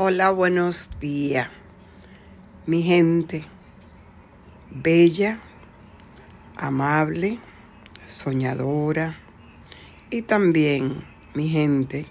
Hola, buenos días, mi gente bella, amable, soñadora y también mi gente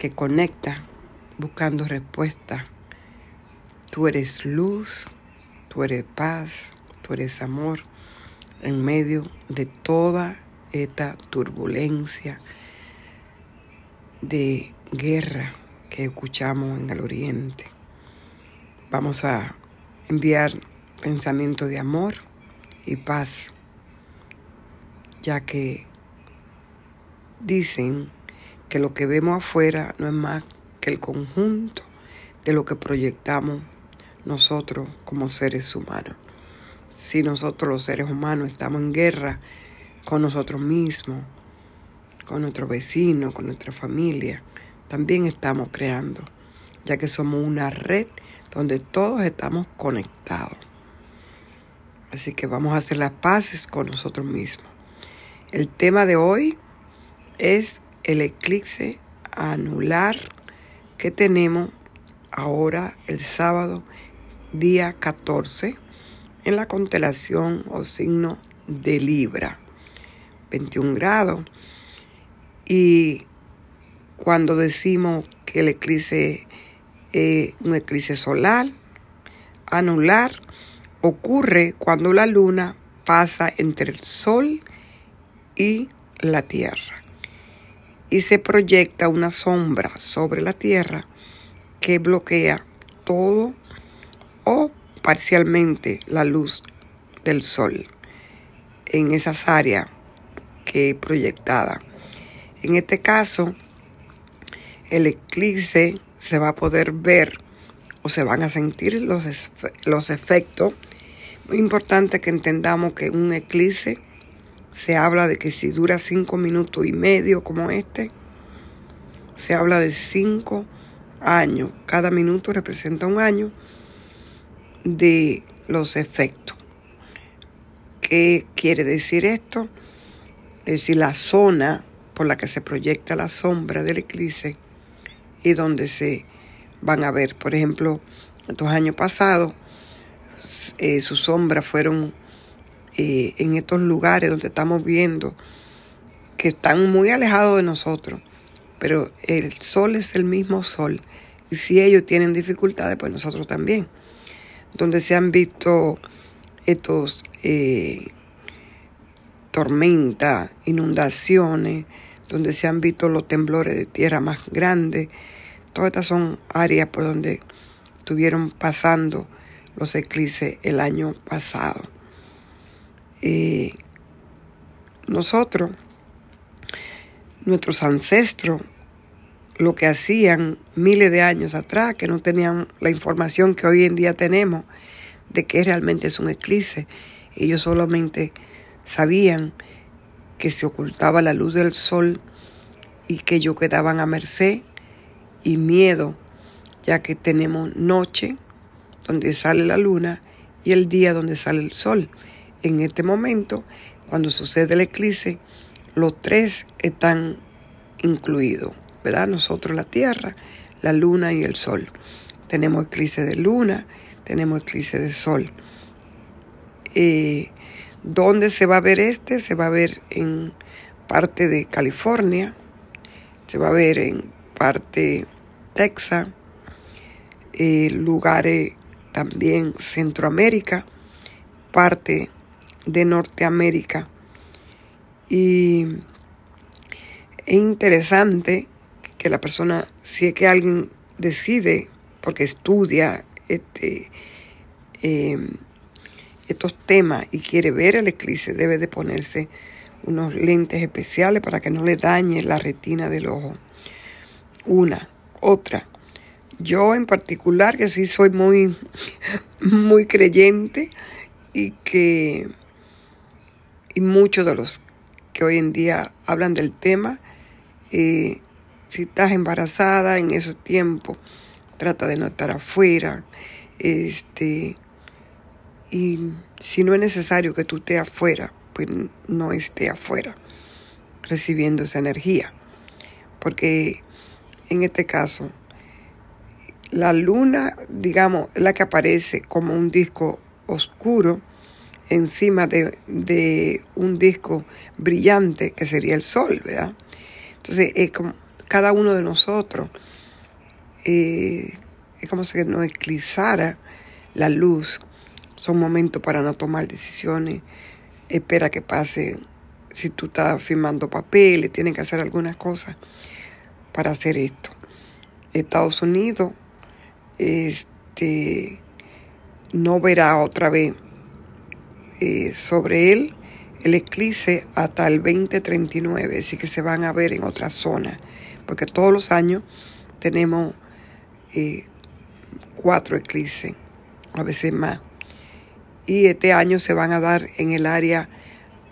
que conecta buscando respuesta. Tú eres luz, tú eres paz, tú eres amor en medio de toda esta turbulencia de guerra que escuchamos en el oriente. Vamos a enviar pensamientos de amor y paz, ya que dicen que lo que vemos afuera no es más que el conjunto de lo que proyectamos nosotros como seres humanos. Si nosotros los seres humanos estamos en guerra con nosotros mismos, con nuestros vecinos, con nuestra familia, también estamos creando, ya que somos una red donde todos estamos conectados. Así que vamos a hacer las paces con nosotros mismos. El tema de hoy es el eclipse anular que tenemos ahora el sábado, día 14, en la constelación o signo de Libra, 21 grados. Y cuando decimos que el eclipse es un eclipse solar, anular, ocurre cuando la luna pasa entre el sol y la tierra y se proyecta una sombra sobre la tierra que bloquea todo o parcialmente la luz del sol en esas áreas que es proyectada. En este caso, el eclipse se va a poder ver o se van a sentir los efectos. Muy importante que entendamos que un eclipse se habla de que si dura 5 minutos y medio como este, se habla de 5 años. Cada minuto representa un año de los efectos. ¿Qué quiere decir esto? Es decir, la zona por la que se proyecta la sombra del eclipse y donde se van a ver. Por ejemplo, estos años pasados, sus sombras fueron en estos lugares donde estamos viendo que están muy alejados de nosotros, pero el sol es el mismo sol y si ellos tienen dificultades, pues nosotros también. Donde se han visto estos tormentas, inundaciones, donde se han visto los temblores de tierra más grandes. Todas estas son áreas por donde estuvieron pasando los eclipses el año pasado. Nosotros, nuestros ancestros, lo que hacían miles de años atrás, que no tenían la información que hoy en día tenemos de que realmente es un eclipse. Ellos solamente sabían que se ocultaba la luz del sol y que ellos quedaban a merced y miedo, ya que tenemos noche donde sale la luna y el día donde sale el sol. En este momento, cuando sucede el eclipse, los tres están incluidos, ¿verdad? Nosotros, la tierra, la luna y el sol. Tenemos eclipse de luna, tenemos eclipse de sol. ¿Dónde se va a ver este? Se va a ver en parte de California, se va a ver en parte Texas, lugares también Centroamérica, parte de Norteamérica. Y es interesante que la persona, si es que alguien decide, porque estudia estos temas y quiere ver el eclipse, debe de ponerse unos lentes especiales para que no le dañe la retina del ojo. Otra. Yo en particular, que sí soy muy, muy creyente y muchos de los que hoy en día hablan del tema, si estás embarazada en esos tiempos, trata de no estar afuera, y si no es necesario que tú estés afuera, pues no estés afuera recibiendo esa energía. Porque en este caso, la luna, digamos, la que aparece como un disco oscuro encima de un disco brillante que sería el sol, ¿verdad? Entonces, es como cada uno de nosotros, es como si nos eclipsara la luz. Son momentos para no tomar decisiones. Espera que pase. Si tú estás firmando papeles, tienen que hacer algunas cosas para hacer esto. Estados Unidos no verá otra vez sobre él el eclipse hasta el 2039. Así que se van a ver en otra zona. Porque todos los años tenemos 4 eclipses, a veces más. Y este año se van a dar en el área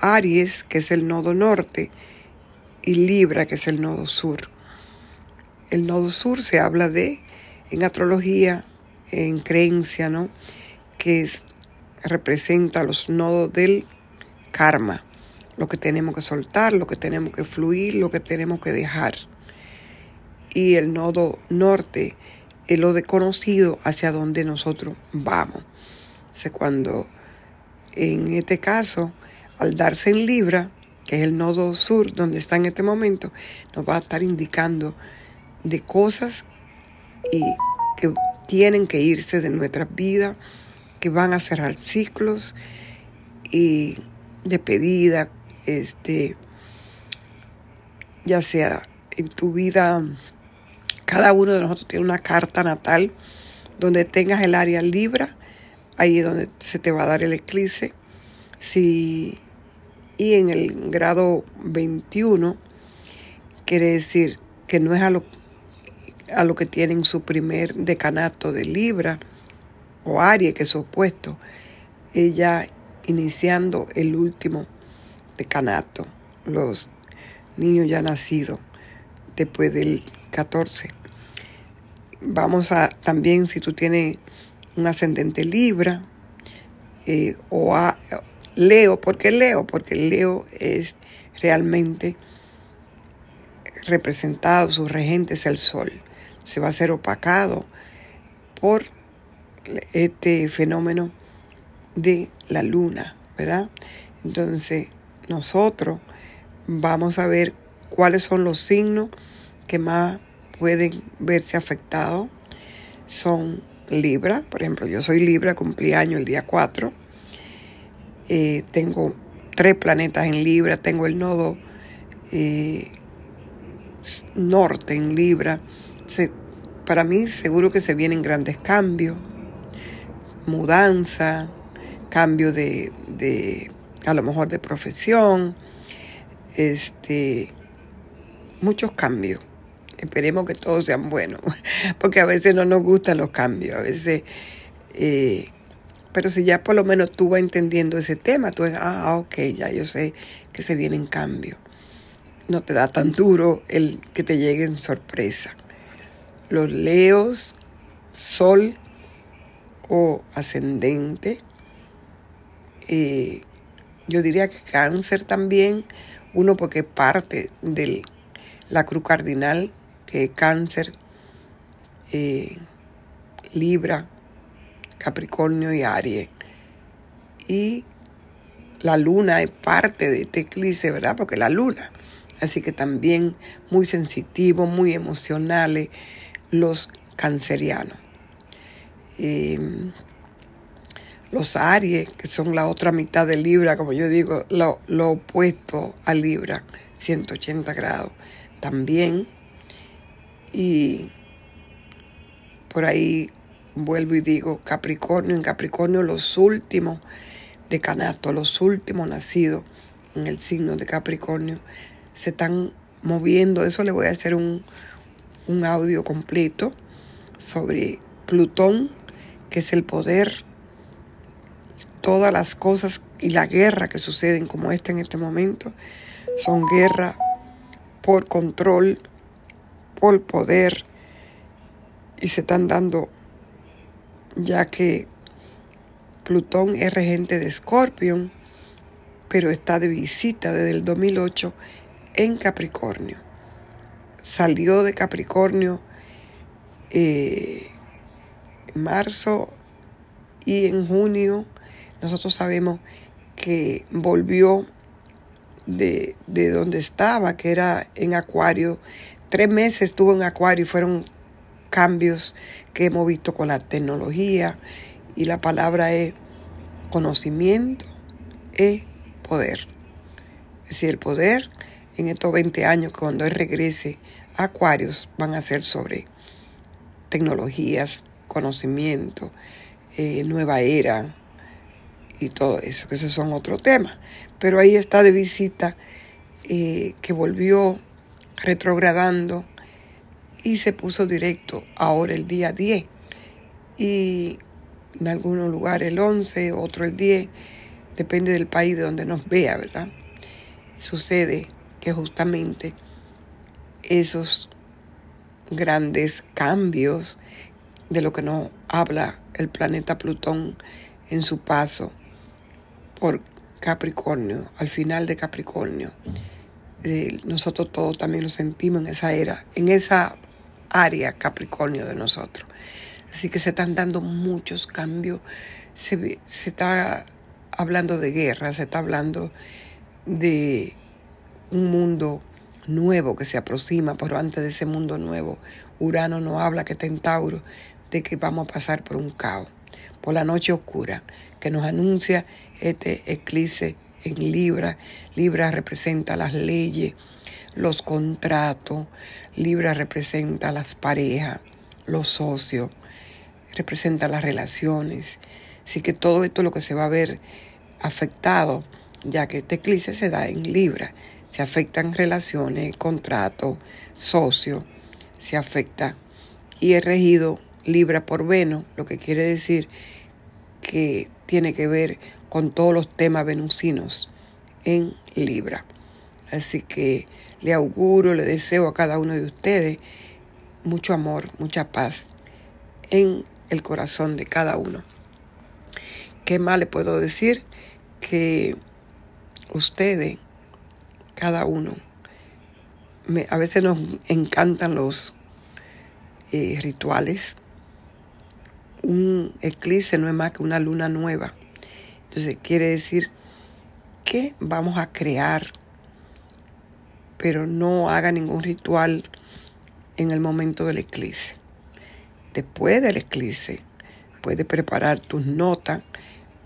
Aries, que es el nodo norte, y Libra, que es el nodo sur. El nodo sur se habla de, en astrología, en creencia, ¿no?, que representa los nodos del karma, lo que tenemos que soltar, lo que tenemos que fluir, lo que tenemos que dejar. Y el nodo norte es lo desconocido, hacia donde nosotros vamos. Cuando en este caso, al darse en Libra, que es el nodo sur donde está en este momento, nos va a estar indicando de cosas y que tienen que irse de nuestras vidas, que van a cerrar ciclos y despedida, ya sea en tu vida. Cada uno de nosotros tiene una carta natal. Donde tengas el área Libra, ahí es donde se te va a dar el eclipse. Sí, y en el grado 21, quiere decir que no es a lo que tienen su primer decanato de Libra o Aries, que es opuesto, ella iniciando el último decanato, los niños ya nacidos después del 14. Vamos a también, si tú tienes un ascendente Libra o a Leo, porque Leo es realmente representado, su regente es el sol. Se va a ser opacado por este fenómeno de la luna, ¿verdad? Entonces, nosotros vamos a ver cuáles son los signos que más pueden verse afectados. Son Libra, por ejemplo, yo soy Libra, cumplí año el día 4. Tengo 3 planetas en Libra, tengo el nodo norte en Libra. Para mí seguro que se vienen grandes cambios, mudanza, cambio de a lo mejor de profesión, muchos cambios. Esperemos que todos sean buenos, porque a veces no nos gustan los cambios, a veces, pero si ya por lo menos tú vas entendiendo ese tema, tú dices, ok, ya yo sé que se vienen cambios. No te da tan duro el que te llegue en sorpresa. Los Leos, Sol o ascendente, yo diría que Cáncer también, uno porque es parte de la cruz cardinal, que Cáncer, Libra, Capricornio y Aries. Y la luna es parte de este eclipse, ¿verdad? Porque la luna. Así que también muy sensitivos, muy emocionales los cancerianos. Los Aries, que son la otra mitad de Libra, como yo digo, lo opuesto a Libra, 180 grados también. Y por ahí vuelvo y digo Capricornio. En Capricornio los últimos decanatos, los últimos nacidos en el signo de Capricornio se están moviendo. Eso le voy a hacer un audio completo sobre Plutón, que es el poder, todas las cosas y la guerra que suceden como esta en este momento, son guerra por control, por poder, y se están dando, ya que Plutón es regente de Escorpio, pero está de visita desde el 2008 en Capricornio. Salió de Capricornio marzo y en junio, nosotros sabemos que volvió de donde estaba, que era en Acuario. 3 meses estuvo en Acuario y fueron cambios que hemos visto con la tecnología. Y la palabra es conocimiento, es poder. Es decir, el poder en estos 20 años, cuando él regrese a Acuarios, van a ser sobre tecnologías, conocimiento, nueva era y todo eso, que esos son otro tema. Pero ahí está de visita, que volvió retrogradando y se puso directo ahora el día 10. Y en algunos lugares el 11, otro el 10, depende del país de donde nos vea, ¿verdad? Sucede que justamente esos grandes cambios de lo que nos habla el planeta Plutón en su paso por Capricornio, al final de Capricornio, nosotros todos también lo sentimos en esa era, en esa área Capricornio de nosotros. Así que se están dando muchos cambios. Se está hablando de guerra, se está hablando de un mundo nuevo que se aproxima, pero antes de ese mundo nuevo, Urano nos habla, que está en Tauro, de que vamos a pasar por un caos, por la noche oscura que nos anuncia este eclipse en Libra. Libra representa las leyes, los contratos. Libra representa las parejas, los socios, representa las relaciones. Así que todo esto es lo que se va a ver afectado, ya que este eclipse se da en Libra. Se afectan relaciones, contratos, socios, se afecta. Y es regido Libra por Venus, lo que quiere decir que tiene que ver con todos los temas venusinos en Libra. Así que le auguro, le deseo a cada uno de ustedes mucho amor, mucha paz en el corazón de cada uno. ¿Qué más le puedo decir? Que ustedes, cada uno, a veces nos encantan los rituales. Un eclipse no es más que una luna nueva. Entonces quiere decir que vamos a crear, pero no haga ningún ritual en el momento del eclipse. Después del eclipse puedes preparar tus notas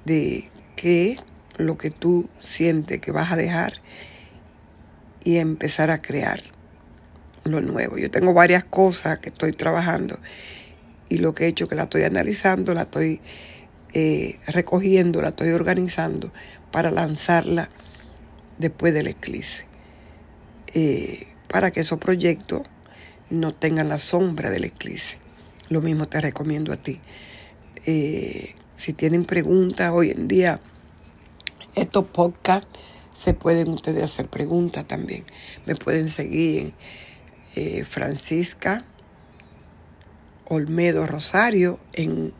de qué es lo que tú sientes que vas a dejar y empezar a crear lo nuevo. Yo tengo varias cosas que estoy trabajando y lo que he hecho es que la estoy analizando, la estoy recogiendo, la estoy organizando para lanzarla después del eclipse, para que esos proyectos no tengan la sombra del eclipse. Lo mismo te recomiendo a ti. Si tienen preguntas, hoy en día estos podcasts se pueden ustedes hacer preguntas también. Me pueden seguir en Francisca Olmedo Rosario en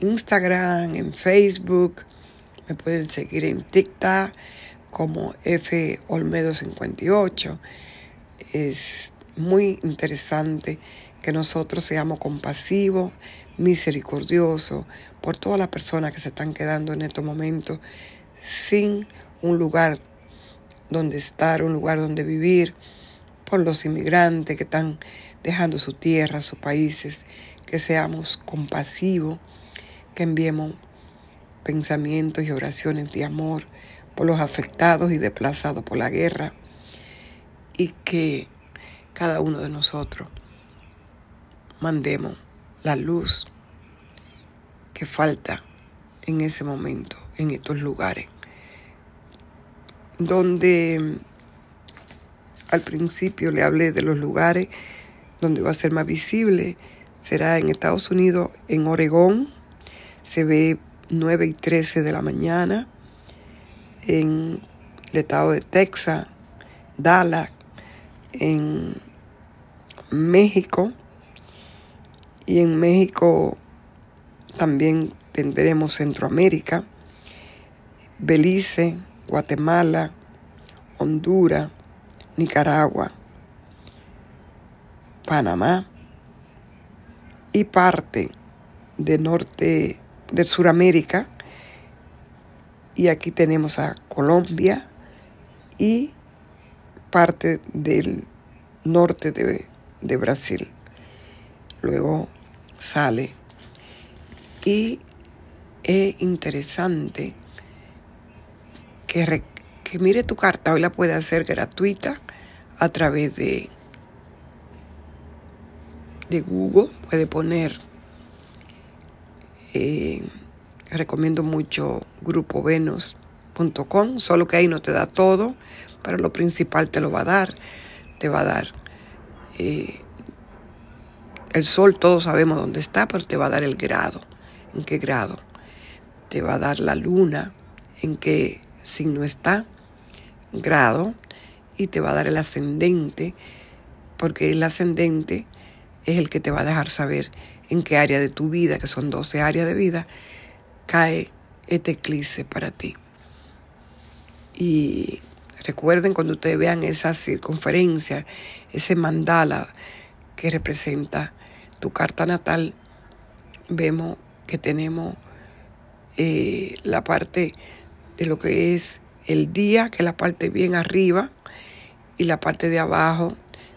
Instagram, en Facebook. Me pueden seguir en TikTok como F Olmedo 58. Es muy interesante que nosotros seamos compasivos, misericordiosos por todas las personas que se están quedando en estos momentos sin un lugar donde estar, un lugar donde vivir, por los inmigrantes que están dejando su tierra, sus países. Que seamos compasivos, que enviemos pensamientos y oraciones de amor por los afectados y desplazados por la guerra, y que cada uno de nosotros mandemos la luz que falta en ese momento, en estos lugares, donde al principio le hablé de los lugares donde va a ser más visible. Será en Estados Unidos, en Oregón, se ve 9:13 de la mañana, en el estado de Texas, Dallas, en México. Y en México también tendremos Centroamérica, Belice, Guatemala, Honduras, Nicaragua, Panamá y parte de Suramérica. Y aquí tenemos a Colombia y parte del norte de Brasil. Luego sale. Y es interesante que mire tu carta. Hoy la puede hacer gratuita a través de Google. Puede poner, recomiendo mucho grupovenus.com, solo que ahí no te da todo, pero lo principal te lo va a dar. Te va a dar el sol, todos sabemos dónde está, pero te va a dar el grado. ¿En qué grado? Te va a dar la luna, en qué signo está, grado, y te va a dar el ascendente, porque el ascendente es el que te va a dejar saber en qué área de tu vida, que son 12 áreas de vida, cae este eclipse para ti. Y recuerden, cuando ustedes vean esa circunferencia, ese mandala que representa tu carta natal, vemos que tenemos la parte de lo que es el día, que es la parte bien arriba, y la parte de abajo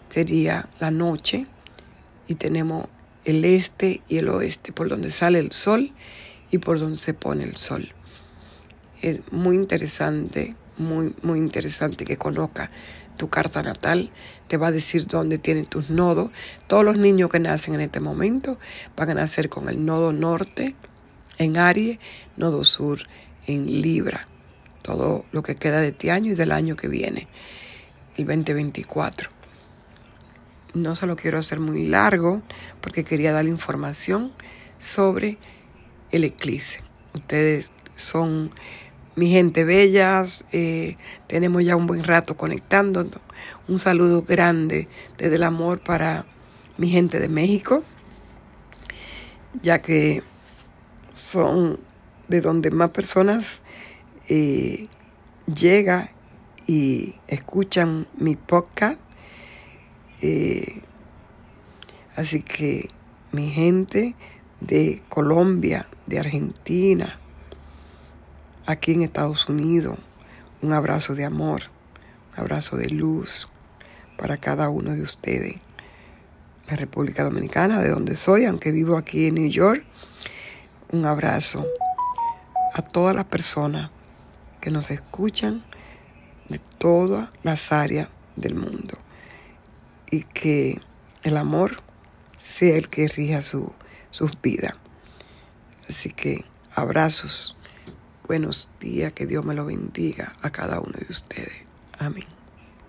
sería la noche, y tenemos el este y el oeste, por donde sale el sol y por donde se pone el sol. Es muy interesante, muy, muy interesante que conozca tu carta natal. Te va a decir dónde tienen tus nodos. Todos los niños que nacen en este momento van a nacer con el nodo norte en Aries, nodo sur en Libra. Todo lo que queda de este año y del año que viene, el 2024. No se lo quiero hacer muy largo porque quería dar información sobre el eclipse. Ustedes son mi gente bellas, tenemos ya un buen rato conectándonos. Un saludo grande desde el amor para mi gente de México, ya que son de donde más personas llegan y escuchan mi podcast. Así que mi gente de Colombia, de Argentina, aquí en Estados Unidos, un abrazo de amor, un abrazo de luz para cada uno de ustedes. La República Dominicana, de donde soy, aunque vivo aquí en New York, un abrazo a todas las personas que nos escuchan de todas las áreas del mundo. Y que el amor sea el que rija sus vidas. Así que abrazos. Buenos días. Que Dios me lo bendiga a cada uno de ustedes. Amén.